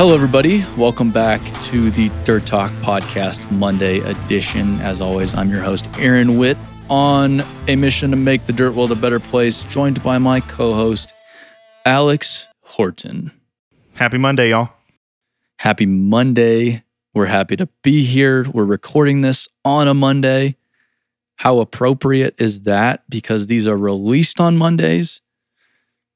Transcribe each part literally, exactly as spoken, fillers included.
Hello, everybody. Welcome back to the Dirt Talk Podcast Monday edition. As always, I'm your host, Aaron Witt, on a mission to make the dirt world a better place, joined by my co-host, Alex Horton. Happy Monday, y'all. Happy Monday. We're happy to be here. We're recording this on a Monday. How appropriate is that? Because these are released on Mondays.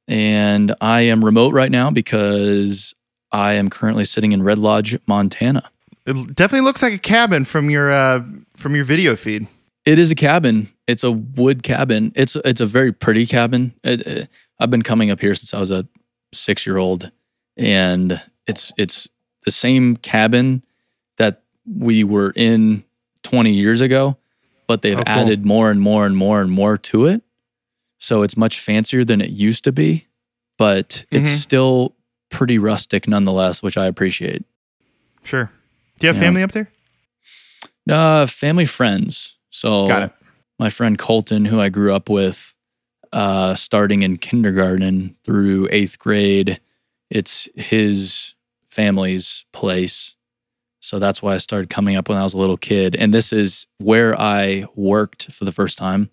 And I am remote right now because I am currently sitting in Red Lodge, Montana. It definitely looks like a cabin from your uh, from your video feed. It is a cabin. It's a wood cabin. It's it's a very pretty cabin. It, it, I've been coming up here since I was a six-year-old, and it's it's the same cabin that we were in twenty years ago, but they've oh, cool. added more and more and more and more to it. So it's much fancier than it used to be, but mm-hmm. it's still pretty rustic nonetheless, which I appreciate. Sure. Do you have yeah. family up there? Uh, family friends. So Got it. My friend Colton, who I grew up with, uh, starting in kindergarten through eighth grade, it's his family's place. So that's why I started coming up when I was a little kid. And this is where I worked for the first time.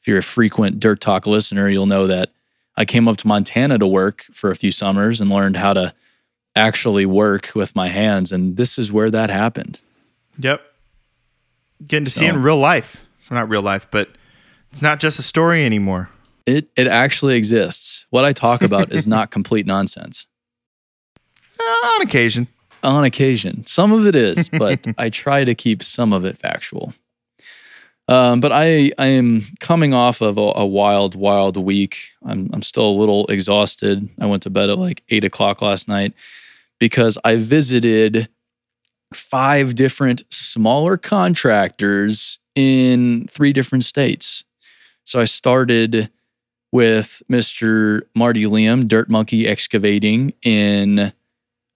If you're a frequent Dirt Talk listener, you'll know that I came up to Montana to work for a few summers and learned how to actually work with my hands. And this is where that happened. Yep. Getting to so, see it in real life. Well, not real life, but it's not just a story anymore. It it actually exists. What I talk about is not complete nonsense. Uh, on occasion. On occasion. Some of it is, but I try to keep some of it factual. Um, but I, I am coming off of a, a wild, wild week. I'm, I'm still a little exhausted. I went to bed at like eight o'clock last night because I visited five different smaller contractors in three different states. So I started with Mister Marty Liam, Dirt Monkey Excavating in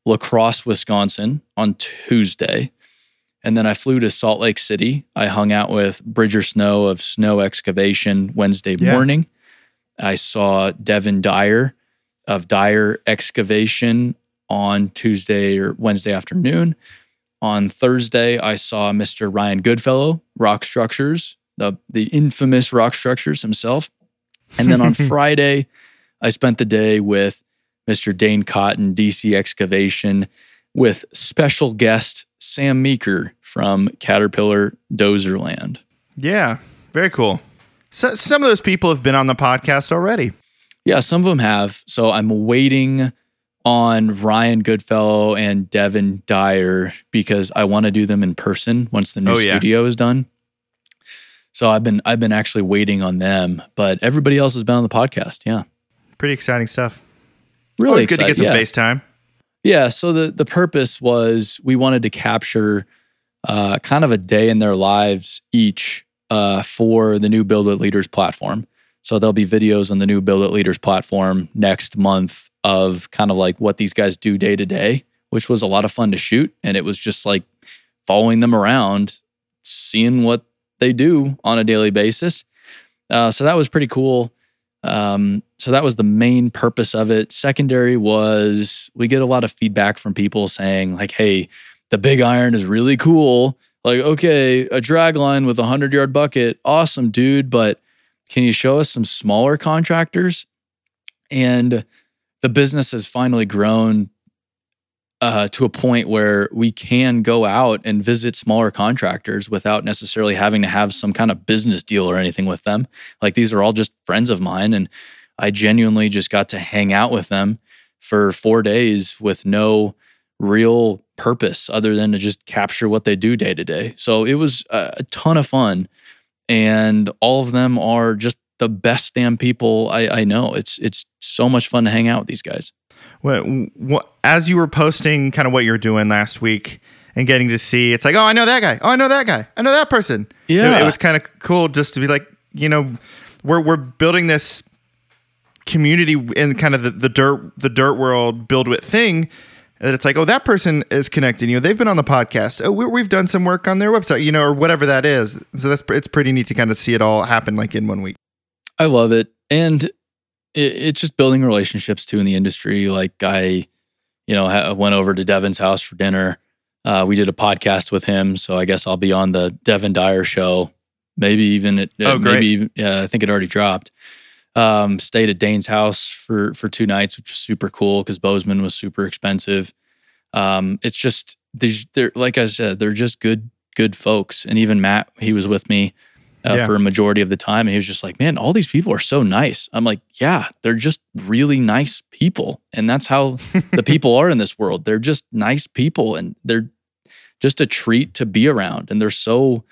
La Crosse, Wisconsin on Tuesday. And then I flew to Salt Lake City. I hung out with Bridger Snow of Snow Excavation Wednesday yeah. morning. I saw Devin Dyer of Dyer Excavation on Tuesday or Wednesday afternoon. On Thursday, I saw Mister Ryan Goodfellow, Rock Structures, the, the infamous Rock Structures himself. And then on Friday, I spent the day with Mister Dane Cotton, D C Excavation, with special guest Sam Meeker from Caterpillar Dozerland. Yeah, very cool. So, some of those people have been on the podcast already. Yeah, some of them have. So I'm waiting on Ryan Goodfellow and Devin Dyer because I want to do them in person once the new oh, yeah. studio is done. So I've been I've been actually waiting on them, but everybody else has been on the podcast. Yeah, pretty exciting stuff. Really, always exciting. Good to get some yeah. face time. Yeah, so the, the purpose was we wanted to capture uh, kind of a day in their lives each uh, for the new Build It Leaders platform. So there'll be videos on the new Build It Leaders platform next month of kind of like what these guys do day to day, which was a lot of fun to shoot. And it was just like following them around, seeing what they do on a daily basis. Uh, so that was pretty cool. Um, so that was the main purpose of it. Secondary was we get a lot of feedback from people saying like, hey, the big iron is really cool. Like, okay, a drag line with a hundred-yard bucket. Awesome, dude. But can you show us some smaller contractors? And the business has finally grown uh, to a point where we can go out and visit smaller contractors without necessarily having to have some kind of business deal or anything with them. Like these are all just friends of mine. And I genuinely just got to hang out with them for four days with no real purpose other than to just capture what they do day to day. So it was a ton of fun. And all of them are just the best damn people I, I know. It's, it's so much fun to hang out with these guys. Well, as you were posting kind of what you were doing last week and getting to see, it's like, oh, I know that guy. Oh, I know that guy. I know that person. Yeah. It, it was kind of cool just to be like, you know, we're we're building this community in kind of the, the dirt the dirt world BuildWit thing. That it's like, oh, that person is connected. You know, they've been on the podcast. Oh, we, we've done some work on their website, you know, or whatever that is. So that's it's pretty neat to kind of see it all happen like in one week. I love it. And it's just building relationships too in the industry. Like I you know, ha- went over to Devin's house for dinner. Uh, we did a podcast with him, so I guess I'll be on the Devin Dyer show. Maybe even it, oh, great. maybe yeah, I think it already dropped. Um, stayed at Dane's house for for two nights, which was super cool because Bozeman was super expensive. Um, it's just they're like I said, they're just good good folks. And even Matt, he was with me uh, yeah. for a majority of the time, and he was just like, "Man, all these people are so nice." I'm like, "Yeah, they're just really nice people," and that's how the people are in this world. They're just nice people, and they're just a treat to be around, and they're so.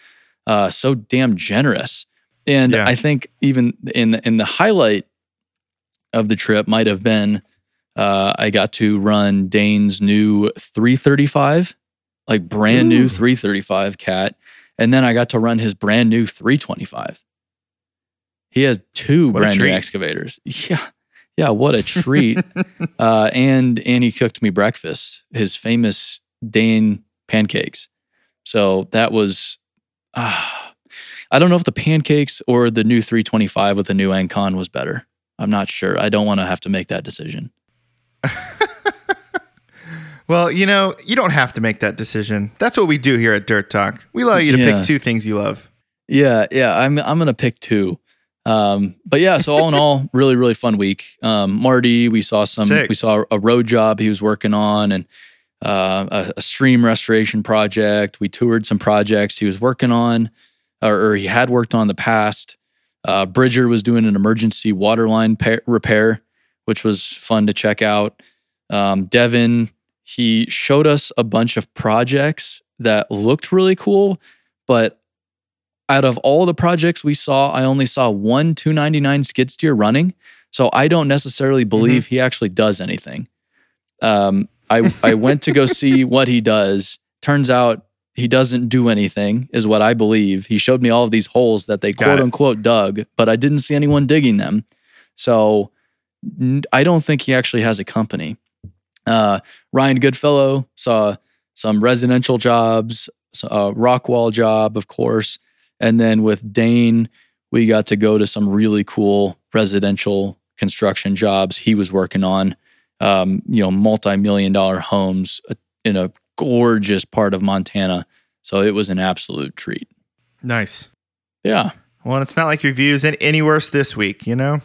Uh, so damn generous. And yeah. I think even in in the highlight of the trip might have been uh, I got to run Dane's new three thirty-five, like brand Ooh. new three thirty-five Cat. And then I got to run his brand new three twenty-five. He has two what brand new excavators. Yeah. Yeah. What a treat. uh, and Annie cooked me breakfast, his famous Dane pancakes. So that was... Uh, I don't know if the pancakes or the new three twenty-five with the new Ancon was better. I'm not sure. I don't want to have to make that decision. Well, you know, you don't have to make that decision. That's what we do here at Dirt Talk. We allow you to yeah. pick two things you love. Yeah, yeah. I'm I'm gonna pick two. Um, but yeah, so all in all, really, really fun week. Um, Marty, we saw some. Sick. We saw a road job he was working on, and. Uh, a, a stream restoration project. We toured some projects he was working on, or, or he had worked on in the past. Uh, Bridger was doing an emergency water line pa- repair, which was fun to check out. Um, Devin, he showed us a bunch of projects that looked really cool, but out of all the projects we saw, I only saw one two ninety-nine skid steer running, so I don't necessarily believe mm-hmm. he actually does anything. Um, I, I went to go see what he does. Turns out he doesn't do anything, is what I believe. He showed me all of these holes that they Got quote it. unquote dug, but I didn't see anyone digging them. So n- I don't think he actually has a company. Uh, Ryan Goodfellow saw some residential jobs, a rock wall job, of course. And then with Dane, we got to go to some really cool residential construction jobs he was working on. Um, you know, multi-million dollar homes in a gorgeous part of Montana. So it was an absolute treat. Nice. Yeah. Well, it's not like your views any worse this week, you know?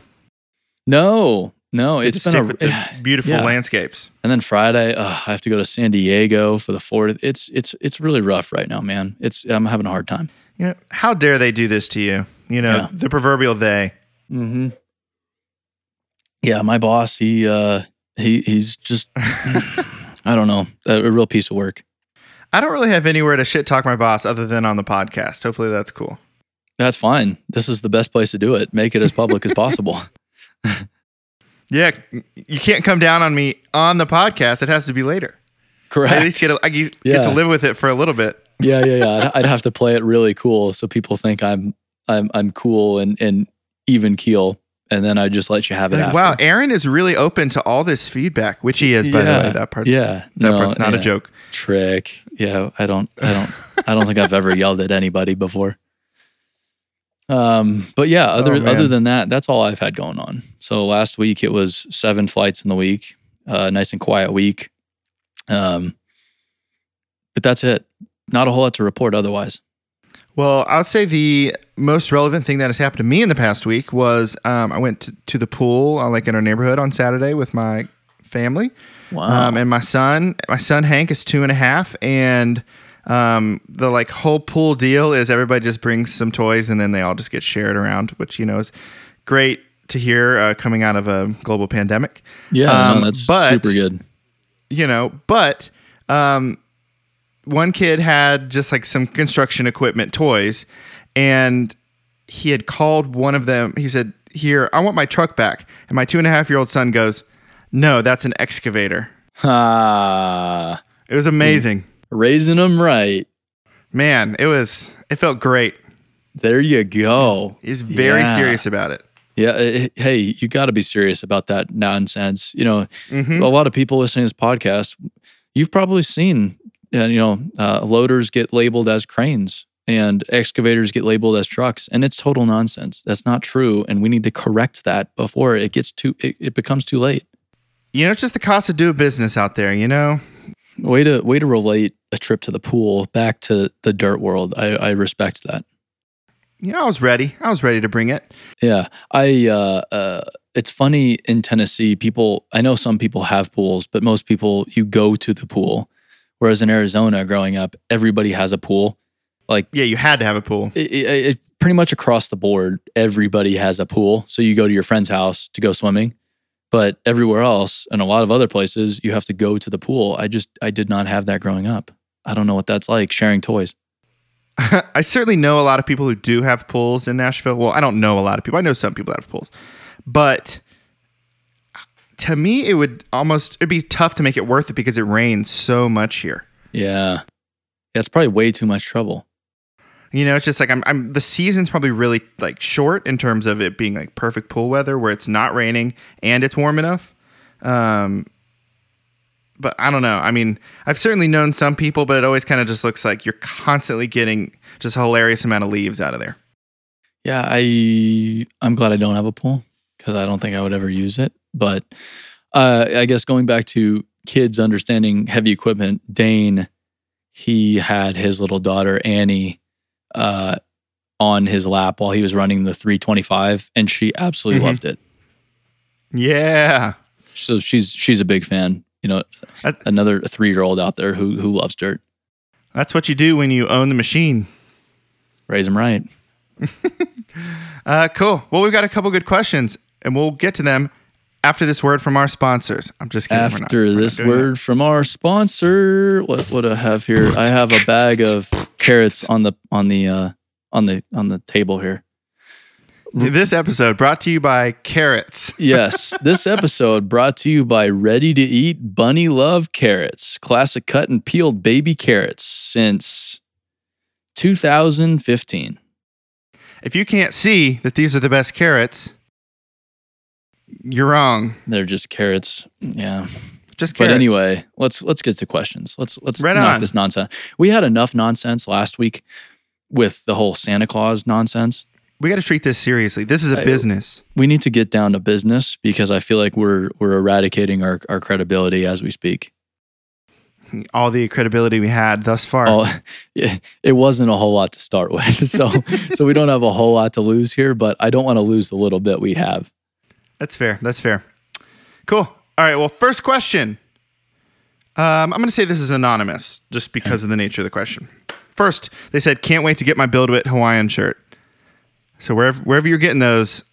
No, no. It's been a, with the beautiful yeah. landscapes. And then Friday, uh, I have to go to San Diego for the fourth. It's it's it's really rough right now, man. It's I'm having a hard time. You know, how dare they do this to you? You know, yeah. the proverbial they. Mm-hmm. Yeah, my boss, he... uh He he's just, I don't know, a, a real piece of work. I don't really have anywhere to shit talk my boss other than on the podcast. Hopefully that's cool. That's fine. This is the best place to do it. Make it as public as possible. Yeah, you can't come down on me on the podcast. It has to be later. Correct. I at least get, a, I get yeah. to live with it for a little bit. yeah, yeah, yeah. I'd have to play it really cool so people think I'm I'm I'm cool and, and even keel. And then I just let you have it. Like, wow, Aaron is really open to all this feedback, which he is, by yeah, the way. That part's yeah, that no, part's not yeah. a joke. Trick. Yeah, I don't, I don't, I don't think I've ever yelled at anybody before. Um, but yeah, other oh, other than that, that's all I've had going on. So last week it was seven flights in the week, uh, nice and quiet week. Um, but that's it. Not a whole lot to report otherwise. Well, I'll say the most relevant thing that has happened to me in the past week was um, I went to, to the pool, uh, like in our neighborhood, on Saturday with my family. Wow! Um, and my son, my son Hank is two and a half, and um, the like whole pool deal is everybody just brings some toys, and then they all just get shared around, which you know is great to hear uh, coming out of a global pandemic. Yeah, um, no, that's but, super good. You know, but. Um, One kid had just like some construction equipment toys, and he had called one of them. He said, "Here, I want my truck back." And my two and a half year old son goes, "No, that's an excavator." Ah, it was amazing. Raising them right, man. It was. It felt great. There you go. He's very yeah. serious about it. Yeah. Hey, you got to be serious about that nonsense. You know, mm-hmm. a lot of people listening to this podcast, you've probably seen. And, you know, uh, loaders get labeled as cranes and excavators get labeled as trucks. And it's total nonsense. That's not true. And we need to correct that before it gets too, it, it becomes too late. You know, it's just the cost of doing business out there, you know? Way to way to relate a trip to the pool back to the dirt world. I, I respect that. You know, I was ready. I was ready to bring it. Yeah. I. Uh, uh, it's funny in Tennessee, people, I know some people have pools, but most people, you go to the pool. Whereas in Arizona, growing up, everybody has a pool. Like, yeah, you had to have a pool. It, it, it pretty much across the board, everybody has a pool. So you go to your friend's house to go swimming. But everywhere else, and a lot of other places, you have to go to the pool. I just, I did not have that growing up. I don't know what that's like, sharing toys. I certainly know a lot of people who do have pools in Nashville. Well, I don't know a lot of people. I know some people that have pools. But to me, it would almost, it'd be tough to make it worth it because it rains so much here. Yeah. That's probably way too much trouble. You know, it's just like I'm. I'm. The season's probably really like short in terms of it being like perfect pool weather where it's not raining and it's warm enough. Um, but I don't know. I mean, I've certainly known some people, but it always kind of just looks like you're constantly getting just a hilarious amount of leaves out of there. Yeah, I. I'm glad I don't have a pool because I don't think I would ever use it. But uh, I guess going back to kids understanding heavy equipment, Dane, he had his little daughter Annie uh on his lap while he was running the three twenty-five, and she absolutely mm-hmm. loved it. Yeah. So she's she's a big fan. You know, that, another three-year-old out there who who loves dirt. That's what you do when you own the machine. Raise them right. uh, cool. Well, we've got a couple good questions, and we'll get to them after this word from our sponsors. I'm just kidding. After we're not, we're this word that. From our sponsor, what what do I have here? I have a bag of carrots on the on the uh, on the on the table here. This episode brought to you by carrots. Yes, this episode brought to you by ready to eat Bunny Love carrots, classic cut and peeled baby carrots since two thousand fifteen. If you can't see that these are the best carrots, you're wrong. They're just carrots. Yeah. Just carrots. But anyway, let's let's get to questions. Let's let's right knock on. This nonsense. We had enough nonsense last week with the whole Santa Claus nonsense. We got to treat this seriously. This is a I, business. We need to get down to business because I feel like we're we're eradicating our, our credibility as we speak. All the credibility we had thus far. All, it wasn't a whole lot to start with. So so we don't have a whole lot to lose here, but I don't want to lose the little bit we have. That's fair. That's fair. Cool. All right. Well, first question. Um, I'm going to say this is anonymous just because of the nature of the question. First, they said, can't wait to get my BuildWit Hawaiian shirt. So wherever wherever you're getting those,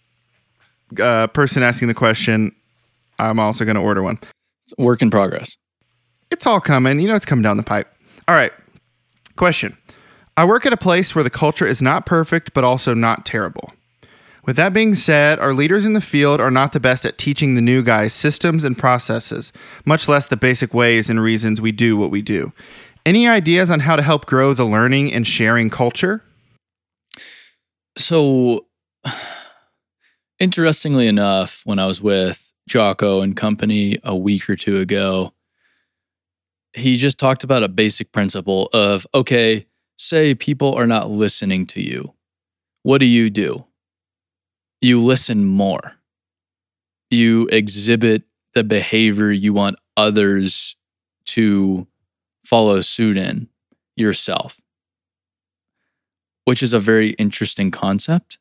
uh, person asking the question, I'm also going to order one. It's a work in progress. It's all coming. You know, it's coming down the pipe. All right. Question. I work at a place where the culture is not perfect, but also not terrible. With that being said, our leaders in the field are not the best at teaching the new guys systems and processes, much less the basic ways and reasons we do what we do. Any ideas on how to help grow the learning and sharing culture? So, interestingly enough, when I was with Jocko and company a week or two ago, he just talked about a basic principle of, okay, say people are not listening to you. What do you do? You listen more. You exhibit the behavior you want others to follow suit in yourself, which is a very interesting concept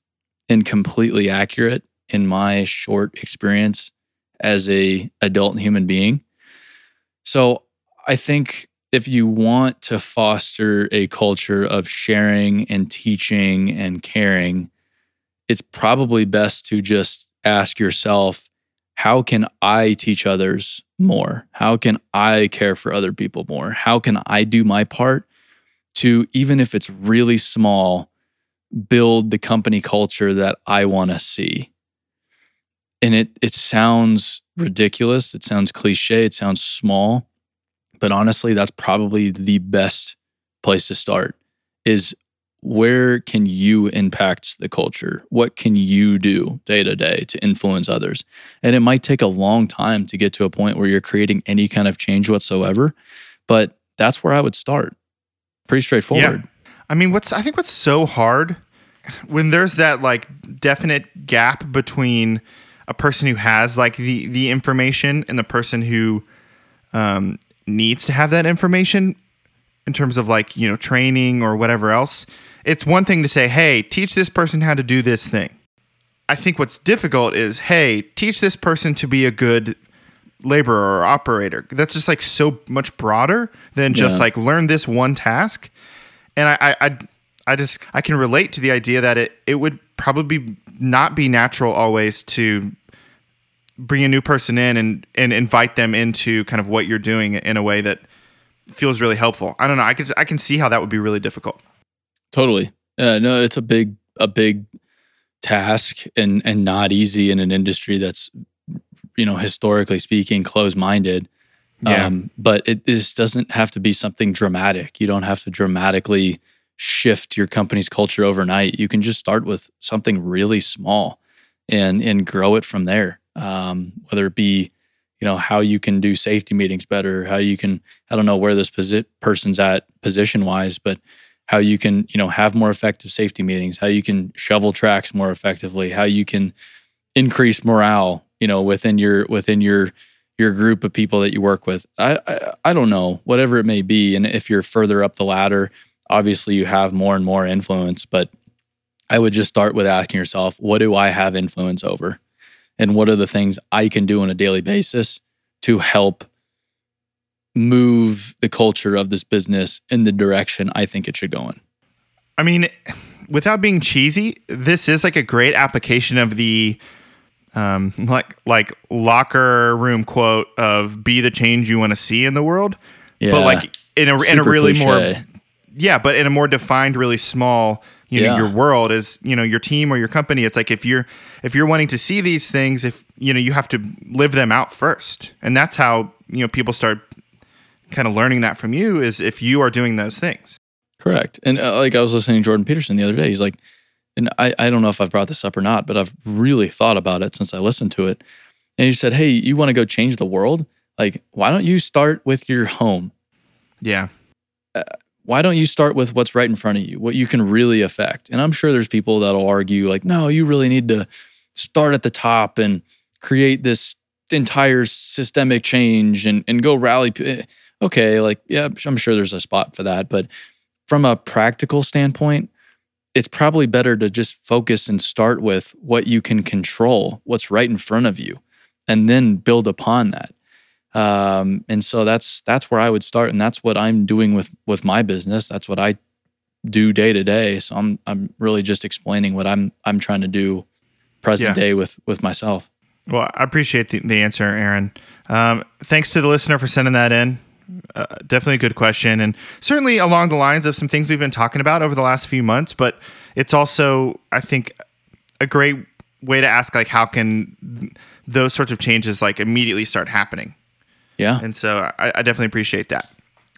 and completely accurate in my short experience as an adult human being. So I think if you want to foster a culture of sharing and teaching and caring, it's probably best to just ask yourself, how can I teach others more? How can I care for other people more? How can I do my part to, even if it's really small, build the company culture that I want to see? And it it sounds ridiculous. It sounds cliche. It sounds small. But honestly, that's probably the best place to start is, where can you impact the culture? What can you do day to day to influence others? And it might take a long time to get to a point where you're creating any kind of change whatsoever, but that's where I would start. Pretty straightforward. Yeah. I mean, what's I think what's so hard when there's that like definite gap between a person who has like the, the information and the person who um, needs to have that information in terms of like, you know, training or whatever else. It's one thing to say, hey, teach this person how to do this thing. I think what's difficult is, hey, teach this person to be a good laborer or operator. That's just like so much broader than yeah. just like learn this one task. And I, I, I just, I can relate to the idea that it, it would probably not be natural always to bring a new person in and, and invite them into kind of what you're doing in a way that feels really helpful. I don't know. I could, I can see how that would be really difficult. Totally. Uh, no, it's a big, a big task and, and not easy in an industry that's, you know, historically speaking, closed-minded. Yeah. Um, but it this doesn't have to be something dramatic. You don't have to dramatically shift your company's culture overnight. You can just start with something really small and and grow it from there. Um, whether it be, you know, how you can do safety meetings better, how you can, I don't know where this posi- person's at position-wise, but how you can, you know, have more effective safety meetings, how you can shovel tracks more effectively, how you can increase morale, you know, within your within your your group of people that you work with. I, I I don't know, whatever it may be. And if you're further up the ladder, obviously you have more and more influence, but I would just start with asking yourself, what do I have influence over? And what are the things I can do on a daily basis to help move the culture of this business in the direction I think it should go in? I mean, without being cheesy, this is like a great application of the Um, like like locker room quote of "be the change you want to see in the world," yeah. but like in a in a really cliche. more yeah, but in a more defined, really small you yeah. know your world is you know your team or your company. It's like if you're if you're wanting to see these things, if you know you have to live them out first, and that's how you know people start kind of learning that from you is if you are doing those things. Correct, and uh, like I was listening to Jordan Peterson the other day, he's like. And I, I don't know if I've brought this up or not, but I've really thought about it since I listened to it. And he said, hey, you want to go change the world? Like, why don't you start with your home? Yeah. Uh, why don't you start with what's right in front of you, what you can really affect? And I'm sure there's people that'll argue like, no, you really need to start at the top and create this entire systemic change and, and go rally. Okay, like, yeah, I'm sure there's a spot for that. But from a practical standpoint, it's probably better to just focus and start with what you can control, what's right in front of you, and then build upon that. Um, and so that's that's where I would start, and that's what I'm doing with with my business. That's what I do day to day. So I'm I'm really just explaining what I'm I'm trying to do present yeah. day with with myself. Well, I appreciate the, the answer, Aaron. Um, thanks to the listener for sending that in. Uh, definitely a good question, and certainly along the lines of some things we've been talking about over the last few months, but it's also, I think, a great way to ask, like, how can those sorts of changes, like, immediately start happening? Yeah. And so I, I definitely appreciate that.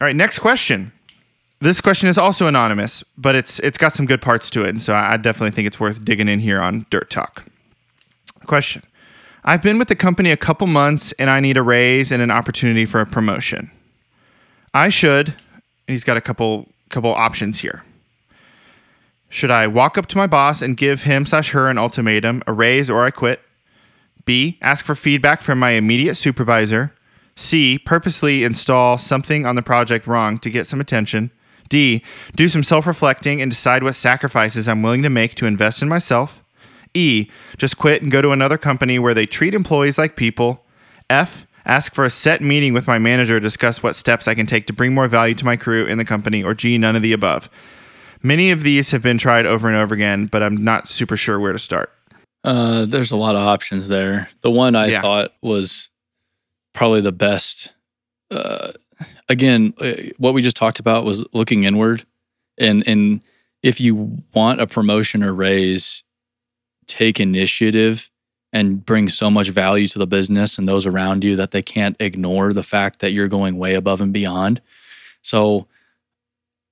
All right, next question. This question is also anonymous, but it's it's got some good parts to it, and so I, I definitely think it's worth digging in here on Dirt Talk. Question. I've been with the company a couple months, and I need a raise and an opportunity for a promotion. I should, and he's got a couple couple options here. Should I walk up to my boss and give him slash her an ultimatum, a raise or I quit? B, ask for feedback from my immediate supervisor. C, purposely install something on the project wrong to get some attention. D, do some self-reflecting and decide what sacrifices I'm willing to make to invest in myself. E, just quit and go to another company where they treat employees like people. F, ask for a set meeting with my manager to discuss what steps I can take to bring more value to my crew in the company, or G, none of the above. Many of these have been tried over and over again, but I'm not super sure where to start. Uh, there's a lot of options there. The one I yeah. thought was probably the best. Uh, again, what we just talked about was looking inward. And, and if you want a promotion or raise, take initiative and bring so much value to the business and those around you that they can't ignore the fact that you're going way above and beyond. So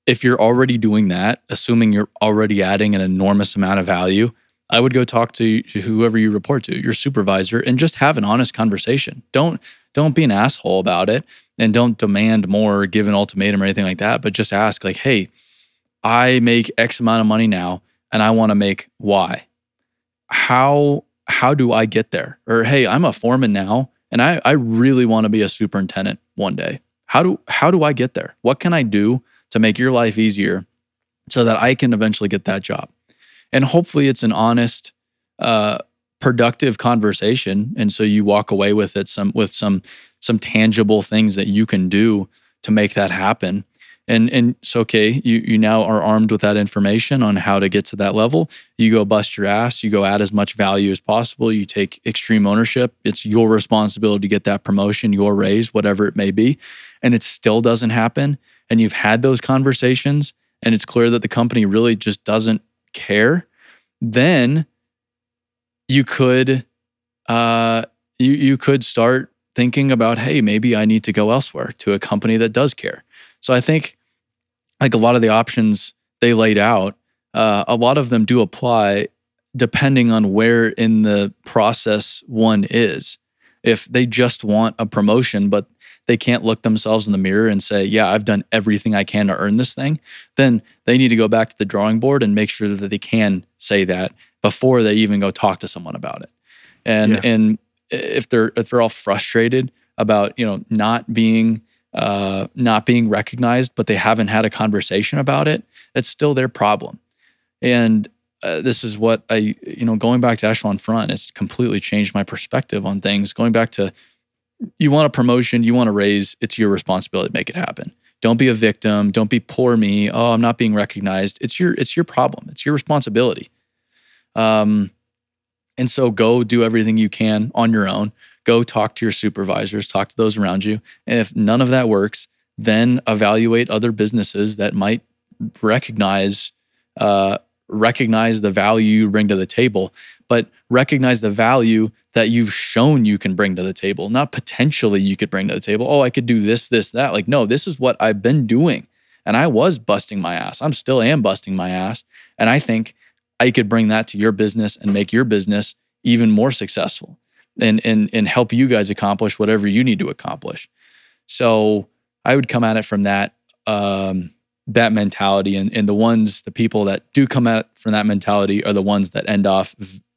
if you're already doing that, assuming you're already adding an enormous amount of value, I would go talk to whoever you report to, your supervisor, and just have an honest conversation. Don't don't be an asshole about it, and don't demand more or give an ultimatum or anything like that, but just ask like, hey, I make X amount of money now and I want to make Y. How how do I get there? Or, hey, I'm a foreman now, and I, I really want to be a superintendent one day. How do how do I get there? What can I do to make your life easier so that I can eventually get that job? And hopefully it's an honest, uh, productive conversation. And so you walk away with it some with some some tangible things that you can do to make that happen. And and so, okay, you you now are armed with that information on how to get to that level. You go bust your ass. You go add as much value as possible. You take extreme ownership. It's your responsibility to get that promotion, your raise, whatever it may be. And it still doesn't happen. And you've had those conversations, and it's clear that the company really just doesn't care. Then you could uh, you you could start thinking about, hey, maybe I need to go elsewhere to a company that does care. So I think like a lot of the options they laid out, uh, a lot of them do apply depending on where in the process one is. If they just want a promotion, but they can't look themselves in the mirror and say, yeah, I've done everything I can to earn this thing, then they need to go back to the drawing board and make sure that they can say that before they even go talk to someone about it. And yeah. and if they're if they're all frustrated about, you know, not being Uh, not being recognized, but they haven't had a conversation about it, it's still their problem. And uh, this is what I, you know, going back to Echelon Front, it's completely changed my perspective on things. Going back to, you want a promotion, you want a raise, it's your responsibility to make it happen. Don't be a victim. Don't be poor me. Oh, I'm not being recognized. It's your, it's your problem. It's your responsibility. Um, and so go do everything you can on your own. Go talk to your supervisors, talk to those around you. And if none of that works, then evaluate other businesses that might recognize uh, recognize the value you bring to the table, but recognize the value that you've shown you can bring to the table, not potentially you could bring to the table. Oh, I could do this, this, that. Like, no, this is what I've been doing. And I was busting my ass. I'm still am busting my ass. And I think I could bring that to your business and make your business even more successful. And and and help you guys accomplish whatever you need to accomplish. So I would come at it from that um, that mentality, and and the ones the people that do come at it from that mentality are the ones that end off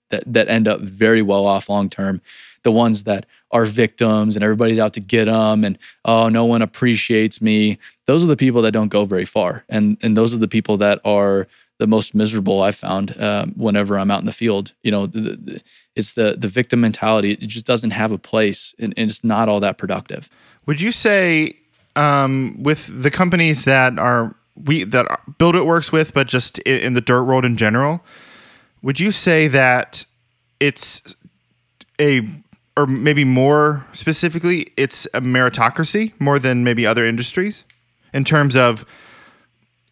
that that end up very well off long term. The ones that are victims and everybody's out to get them, and oh, no one appreciates me. Those are the people that don't go very far, and and those are the people that are the most miserable I've found um, whenever I'm out in the field. You know, the, the, it's the the victim mentality. It just doesn't have a place, and, and it's not all that productive. Would you say um, with the companies that are we that are, Build It works with, but just in, in the dirt world in general, would you say that it's a, or maybe more specifically, it's a meritocracy more than maybe other industries in terms of?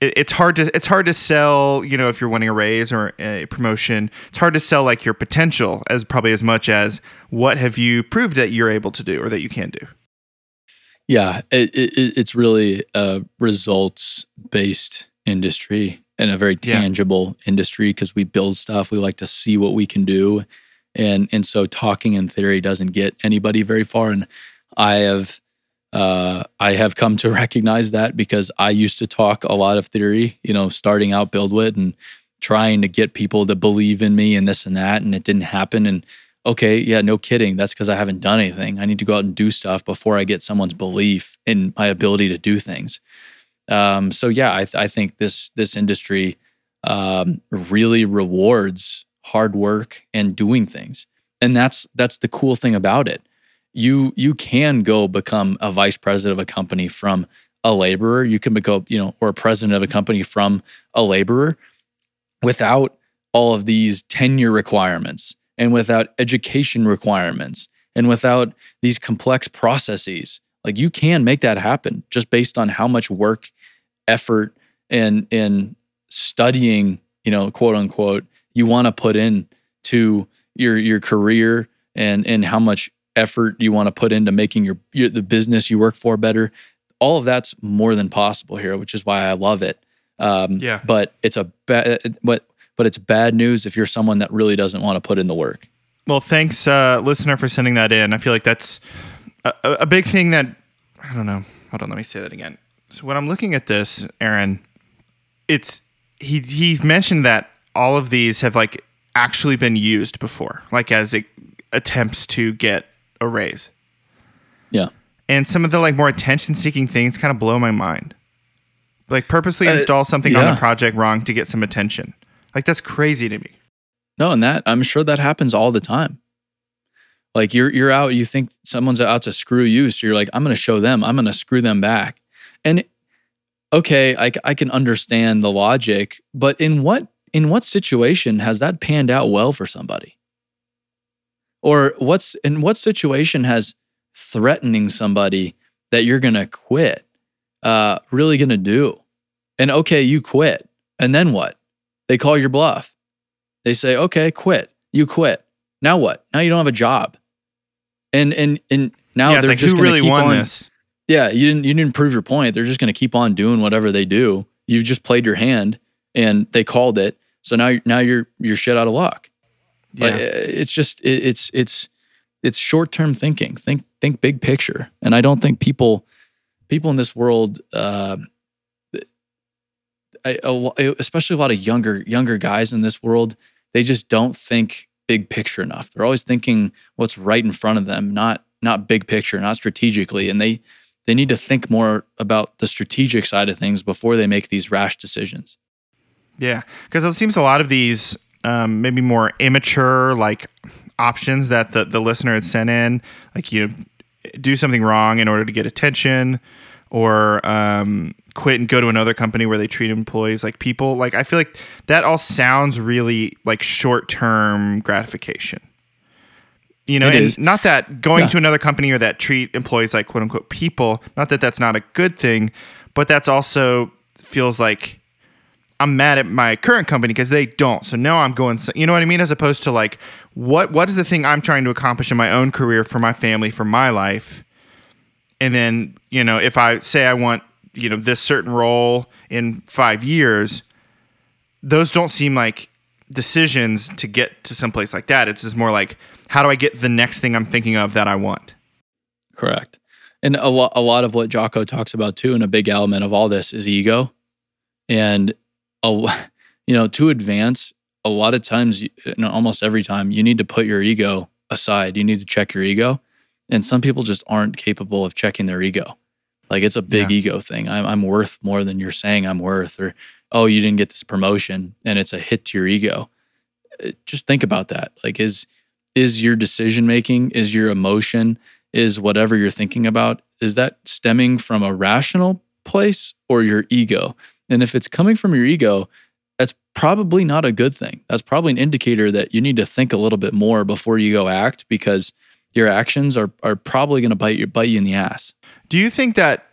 It's hard to it's hard to sell, you know, if you're winning a raise or a promotion, it's hard to sell like your potential as probably as much as what have you proved that you're able to do or that you can do. Yeah, it, it, it's really a results-based industry and a very tangible yeah. industry because we build stuff. We like to see what we can do. And, and so talking in theory doesn't get anybody very far. And I have... Uh, I have come to recognize that because I used to talk a lot of theory, you know, starting out BuildWit and trying to get people to believe in me and this and that, and it didn't happen. And okay, yeah, no kidding. That's because I haven't done anything. I need to go out and do stuff before I get someone's belief in my ability to do things. Um, so yeah, I, th- I think this this industry um, really rewards hard work and doing things, and that's that's the cool thing about it. You you can go become a vice president of a company from a laborer. You can become, you know, or a president of a company from a laborer without all of these tenure requirements and without education requirements and without these complex processes. Like you can make that happen just based on how much work, effort, and in studying, you know, quote unquote, you want to put in to your your career and and how much effort you want to put into making your, your the business you work for better. All of that's more than possible here, which is why I love it. Um, yeah. But it's a ba- but but it's bad news if you're someone that really doesn't want to put in the work. Well, thanks, uh, listener, for sending that in. I feel like that's a, a big thing that I don't know. Hold on, let me say that again. So when I'm looking at this, Aaron, it's he he mentioned that all of these have like actually been used before, like as it attempts to get a raise. Yeah. And some of the like more attention-seeking things kind of blow my mind. Like purposely uh, install something yeah. on the project wrong to get some attention. Like that's crazy to me. No, and that I'm sure that happens all the time. Like you're you're out, you think someone's out to screw you, so you're like, I'm going to show them, I'm going to screw them back. And okay, I, I can understand the logic, but in what in what situation has that panned out well for somebody? Or what's in what situation has threatening somebody that you're going to quit uh, really going to do? And okay, you quit, and then what? They call your bluff. They say, okay, quit. You quit. Now what? Now you don't have a job. And and and now yeah, they're like, just going really to keep won on. This? Yeah, you didn't you didn't prove your point. They're just going to keep on doing whatever they do. You've just played your hand, and they called it. So now now you're you're shit out of luck. Yeah. Like, it's just it, it's it's it's short term thinking. Think think big picture. And I don't think people people in this world. Uh, I, especially a lot of younger younger guys in this world, they just don't think big picture enough. They're always thinking what's right in front of them, not not big picture, not strategically. And they they need to think more about the strategic side of things before they make these rash decisions. Yeah, because it seems a lot of these um, maybe more immature like options that the the listener had sent in, like you do something wrong in order to get attention, or um, quit and go to another company where they treat employees like people. Like I feel like that all sounds really like short-term gratification. You know, it and is. Not that going yeah. to another company or that treat employees like quote unquote people, not that that's not a good thing, but that's also feels like I'm mad at my current company because they don't. So now I'm going, you know what I mean? As opposed to like, what what is the thing I'm trying to accomplish in my own career, for my family, for my life? And then, you know, if I say I want, you know, this certain role in five years, those don't seem like decisions to get to someplace like that. It's just more like, how do I get the next thing I'm thinking of that I want? Correct. And a, lo- a lot of what Jocko talks about too, and a big element of all this is ego. And, a, you know, to advance, a lot of times, you know, almost every time, you need to put your ego aside. You need to check your ego. And some people just aren't capable of checking their ego. Like it's a big yeah. ego thing. I'm, I'm worth more than you're saying I'm worth, or, oh, you didn't get this promotion, and it's a hit to your ego. Just think about that. Like is is your decision-making, is your emotion, is whatever you're thinking about, is that stemming from a rational place or your ego? And if it's coming from your ego, that's probably not a good thing. That's probably an indicator that you need to think a little bit more before you go act, because your actions are are probably going to bite you bite you in the ass. Do you think that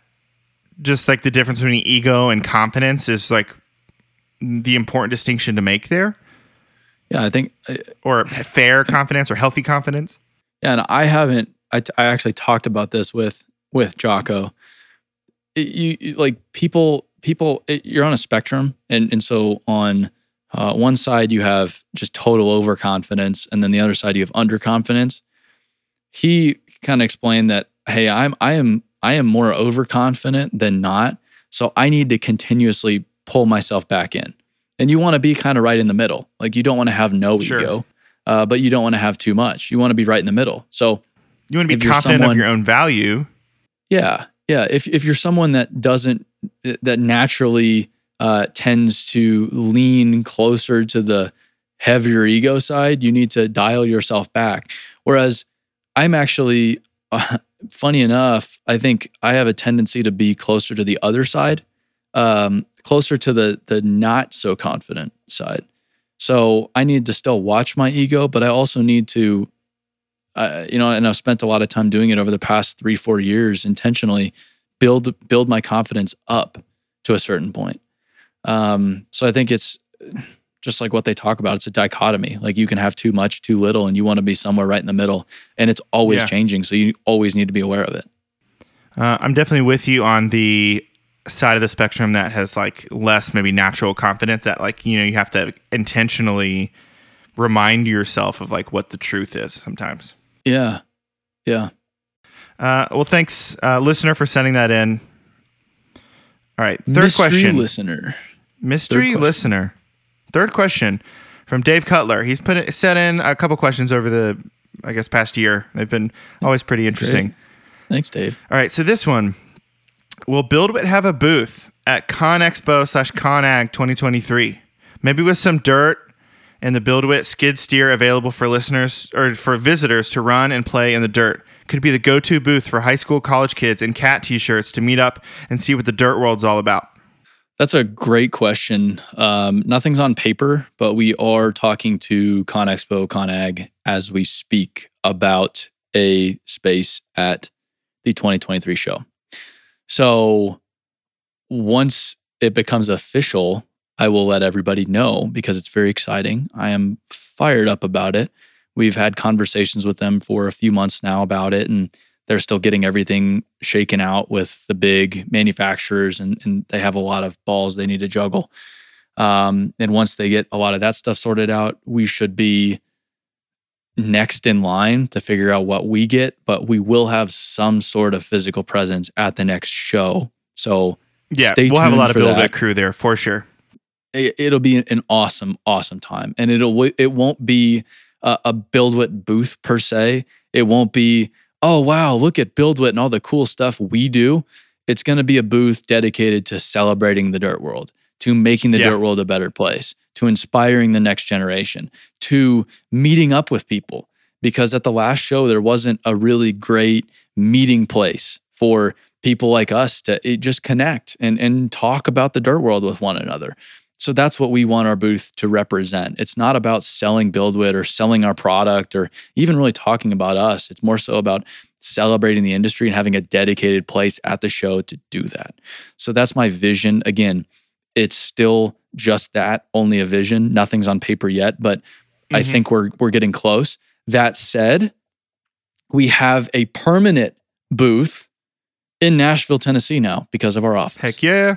just like the difference between ego and confidence is like the important distinction to make there? Yeah, I think. Or fair confidence or healthy confidence? Yeah, and I haven't, I, t- I actually talked about this with with Jocko. It, you, you like people, people, it, you're on a spectrum. And, and so on uh, one side, you have just total overconfidence. And then the other side, you have underconfidence. He kind of explained that, hey, I'm I am I am more overconfident than not, so I need to continuously pull myself back in. And you want to be kind of right in the middle. Like you don't want to have no sure. ego, uh, but you don't want to have too much. You want to be right in the middle. So you want to be confident someone, of your own value. Yeah, yeah. If if you're someone that doesn't that naturally uh, tends to lean closer to the heavier ego side, you need to dial yourself back. Whereas I'm actually, uh, funny enough, I think I have a tendency to be closer to the other side, um, closer to the the not so confident side. So I need to still watch my ego, but I also need to, uh, you know, and I've spent a lot of time doing it over the past three, four years intentionally, build build my confidence up to a certain point. Um, so I think it's just like what they talk about. It's a dichotomy. Like you can have too much, too little, and you want to be somewhere right in the middle. And it's always yeah. changing, so you always need to be aware of it. Uh, I'm definitely with you on the side of the spectrum that has like less maybe natural confidence that like, you know, you have to intentionally remind yourself of like what the truth is sometimes. Yeah. Yeah. Uh, well, thanks, uh, listener, for sending that in. All right. Third Mystery question. Mystery listener. Mystery listener. Third question, from Dave Cutler. He's put it, set in a couple questions over the, I guess, past year. They've been always pretty interesting. Great. Thanks, Dave. All right, so this one. Will BuildWit have a booth at ConExpo slash ConAg twenty twenty-three? Maybe with some dirt and the BuildWit skid steer available for listeners or for visitors to run and play in the dirt. Could be the go-to booth for high school, college kids in cat t-shirts to meet up and see what the dirt world's all about. That's a great question. Um, nothing's on paper, but we are talking to ConExpo, ConAg as we speak about a space at the twenty twenty-three show. So once it becomes official, I will let everybody know because it's very exciting. I am fired up about it. We've had conversations with them for a few months now about it, and they're still getting everything shaken out with the big manufacturers, and, and they have a lot of balls they need to juggle. Um, and once they get a lot of that stuff sorted out, we should be next in line to figure out what we get, but we will have some sort of physical presence at the next show. So yeah, stay tuned. We'll have a lot of BuildWit crew there for sure. It, it'll be an awesome, awesome time, and it'll it won't be a, a BuildWit booth per se. It won't be, oh wow, look at BuildWit and all the cool stuff we do. It's going to be a booth dedicated to celebrating the dirt world, to making the yeah. dirt world a better place, to inspiring the next generation, to meeting up with people. Because at the last show, there wasn't a really great meeting place for people like us to it, just connect and, and talk about the dirt world with one another. So that's what we want our booth to represent. It's not about selling BuildWit or selling our product or even really talking about us. It's more so about celebrating the industry and having a dedicated place at the show to do that. So that's my vision. Again, it's still just that, only a vision. Nothing's on paper yet, but mm-hmm. I think we're we're getting close. That said, we have a permanent booth in Nashville, Tennessee now because of our office. Heck yeah.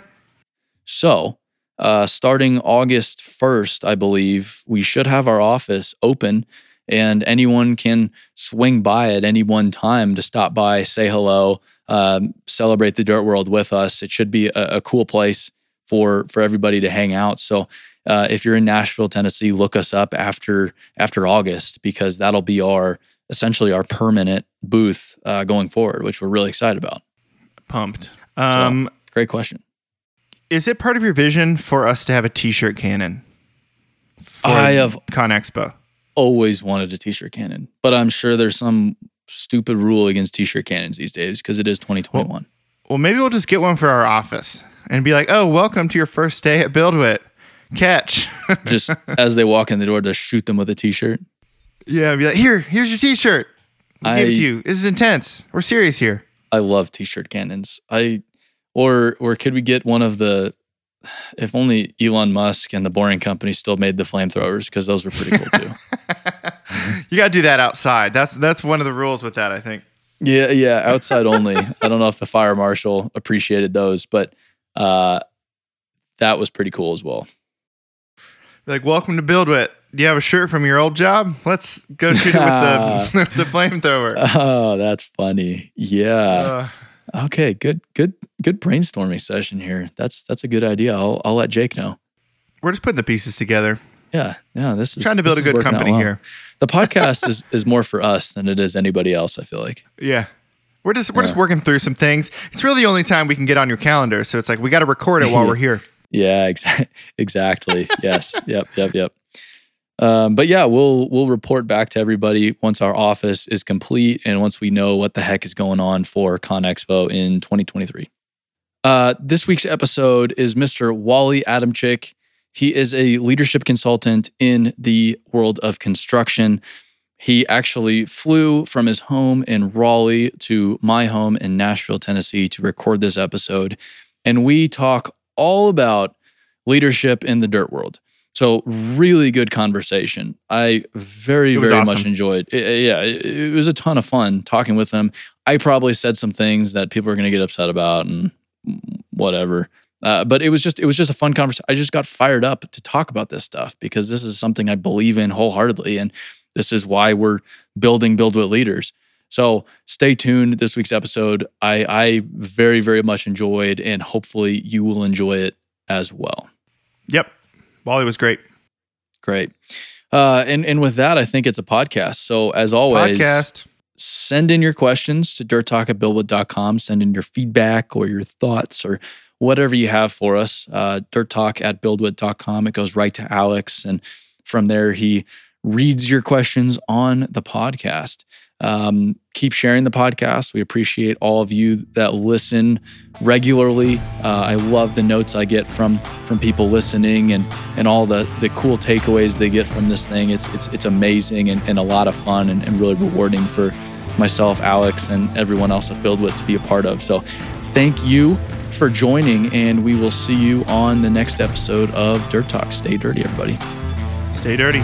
So uh, starting August first, I believe, we should have our office open and anyone can swing by at any one time to stop by, say hello, um, celebrate the dirt world with us. It should be a, a cool place for for everybody to hang out. So uh, if you're in Nashville, Tennessee, look us up after after August because that'll be our essentially our permanent booth uh, going forward, which we're really excited about. Pumped. Um, so, great question. Is it part of your vision for us to have a t-shirt cannon? For I have ConExpo. Always wanted a t-shirt cannon, but I'm sure there's some stupid rule against t-shirt cannons these days because it is twenty twenty-one. Well, well, maybe we'll just get one for our office. And be like, oh, welcome to your first day at BuildWit. Catch. Just as they walk in the door, just shoot them with a t-shirt. Yeah, be like, here, here's your t-shirt. We I, gave it to you. This is intense. We're serious here. I love t-shirt cannons. I or or could we get one of the, if only Elon Musk and the Boring Company still made the flamethrowers, because those were pretty cool too. You gotta do that outside. That's that's one of the rules with that, I think. Yeah, yeah, outside only. I don't know if the fire marshal appreciated those, but Uh, that was pretty cool as well. Like, welcome to BuildWit. Do you have a shirt from your old job? Let's go shoot it with the, the flamethrower. Oh, that's funny. Yeah. Uh, okay. Good, good, good brainstorming session here. That's, that's a good idea. I'll, I'll let Jake know. We're just putting the pieces together. Yeah. Yeah. This is trying to build a good company well. here. The podcast is, is more for us than it is anybody else. I feel like. Yeah. We're just we're yeah. just working through some things. It's really the only time we can get on your calendar, so it's like we got to record it while we're here. Yeah, exactly. Exactly. Yes. Yep. Yep. Yep. Um, but yeah, we'll we'll report back to everybody once our office is complete and once we know what the heck is going on for ConExpo in twenty twenty-three. Uh, this week's episode is Mister Wally Adamchik. He is a leadership consultant in the world of construction. He actually flew from his home in Raleigh to my home in Nashville, Tennessee to record this episode. And we talk all about leadership in the dirt world. So really good conversation. I very, very awesome. much enjoyed it. Yeah, it was a ton of fun talking with him. I probably said some things that people are going to get upset about and whatever. Uh, but it was just it was just a fun conversation. I just got fired up to talk about this stuff because this is something I believe in wholeheartedly. And this is why we're building BuildWit leaders. So stay tuned this week's episode. I, I very, very much enjoyed, and hopefully you will enjoy it as well. Yep. Wally was great. Great. Uh, and, and with that, I think it's a podcast. So as always, podcast. Send in your questions to dirt talk at build wit dot com. Send in your feedback or your thoughts or whatever you have for us. Uh, dirt talk at build wit dot com. It goes right to Alex. And from there, he reads your questions on the podcast. Um, keep sharing the podcast. We appreciate all of you that listen regularly. Uh, I love the notes I get from from people listening and and all the the cool takeaways they get from this thing. It's it's it's amazing and, and a lot of fun and, and really rewarding for myself, Alex, and everyone else at BuildWit to be a part of. So thank you for joining, and we will see you on the next episode of Dirt Talk. Stay dirty, everybody. Stay dirty.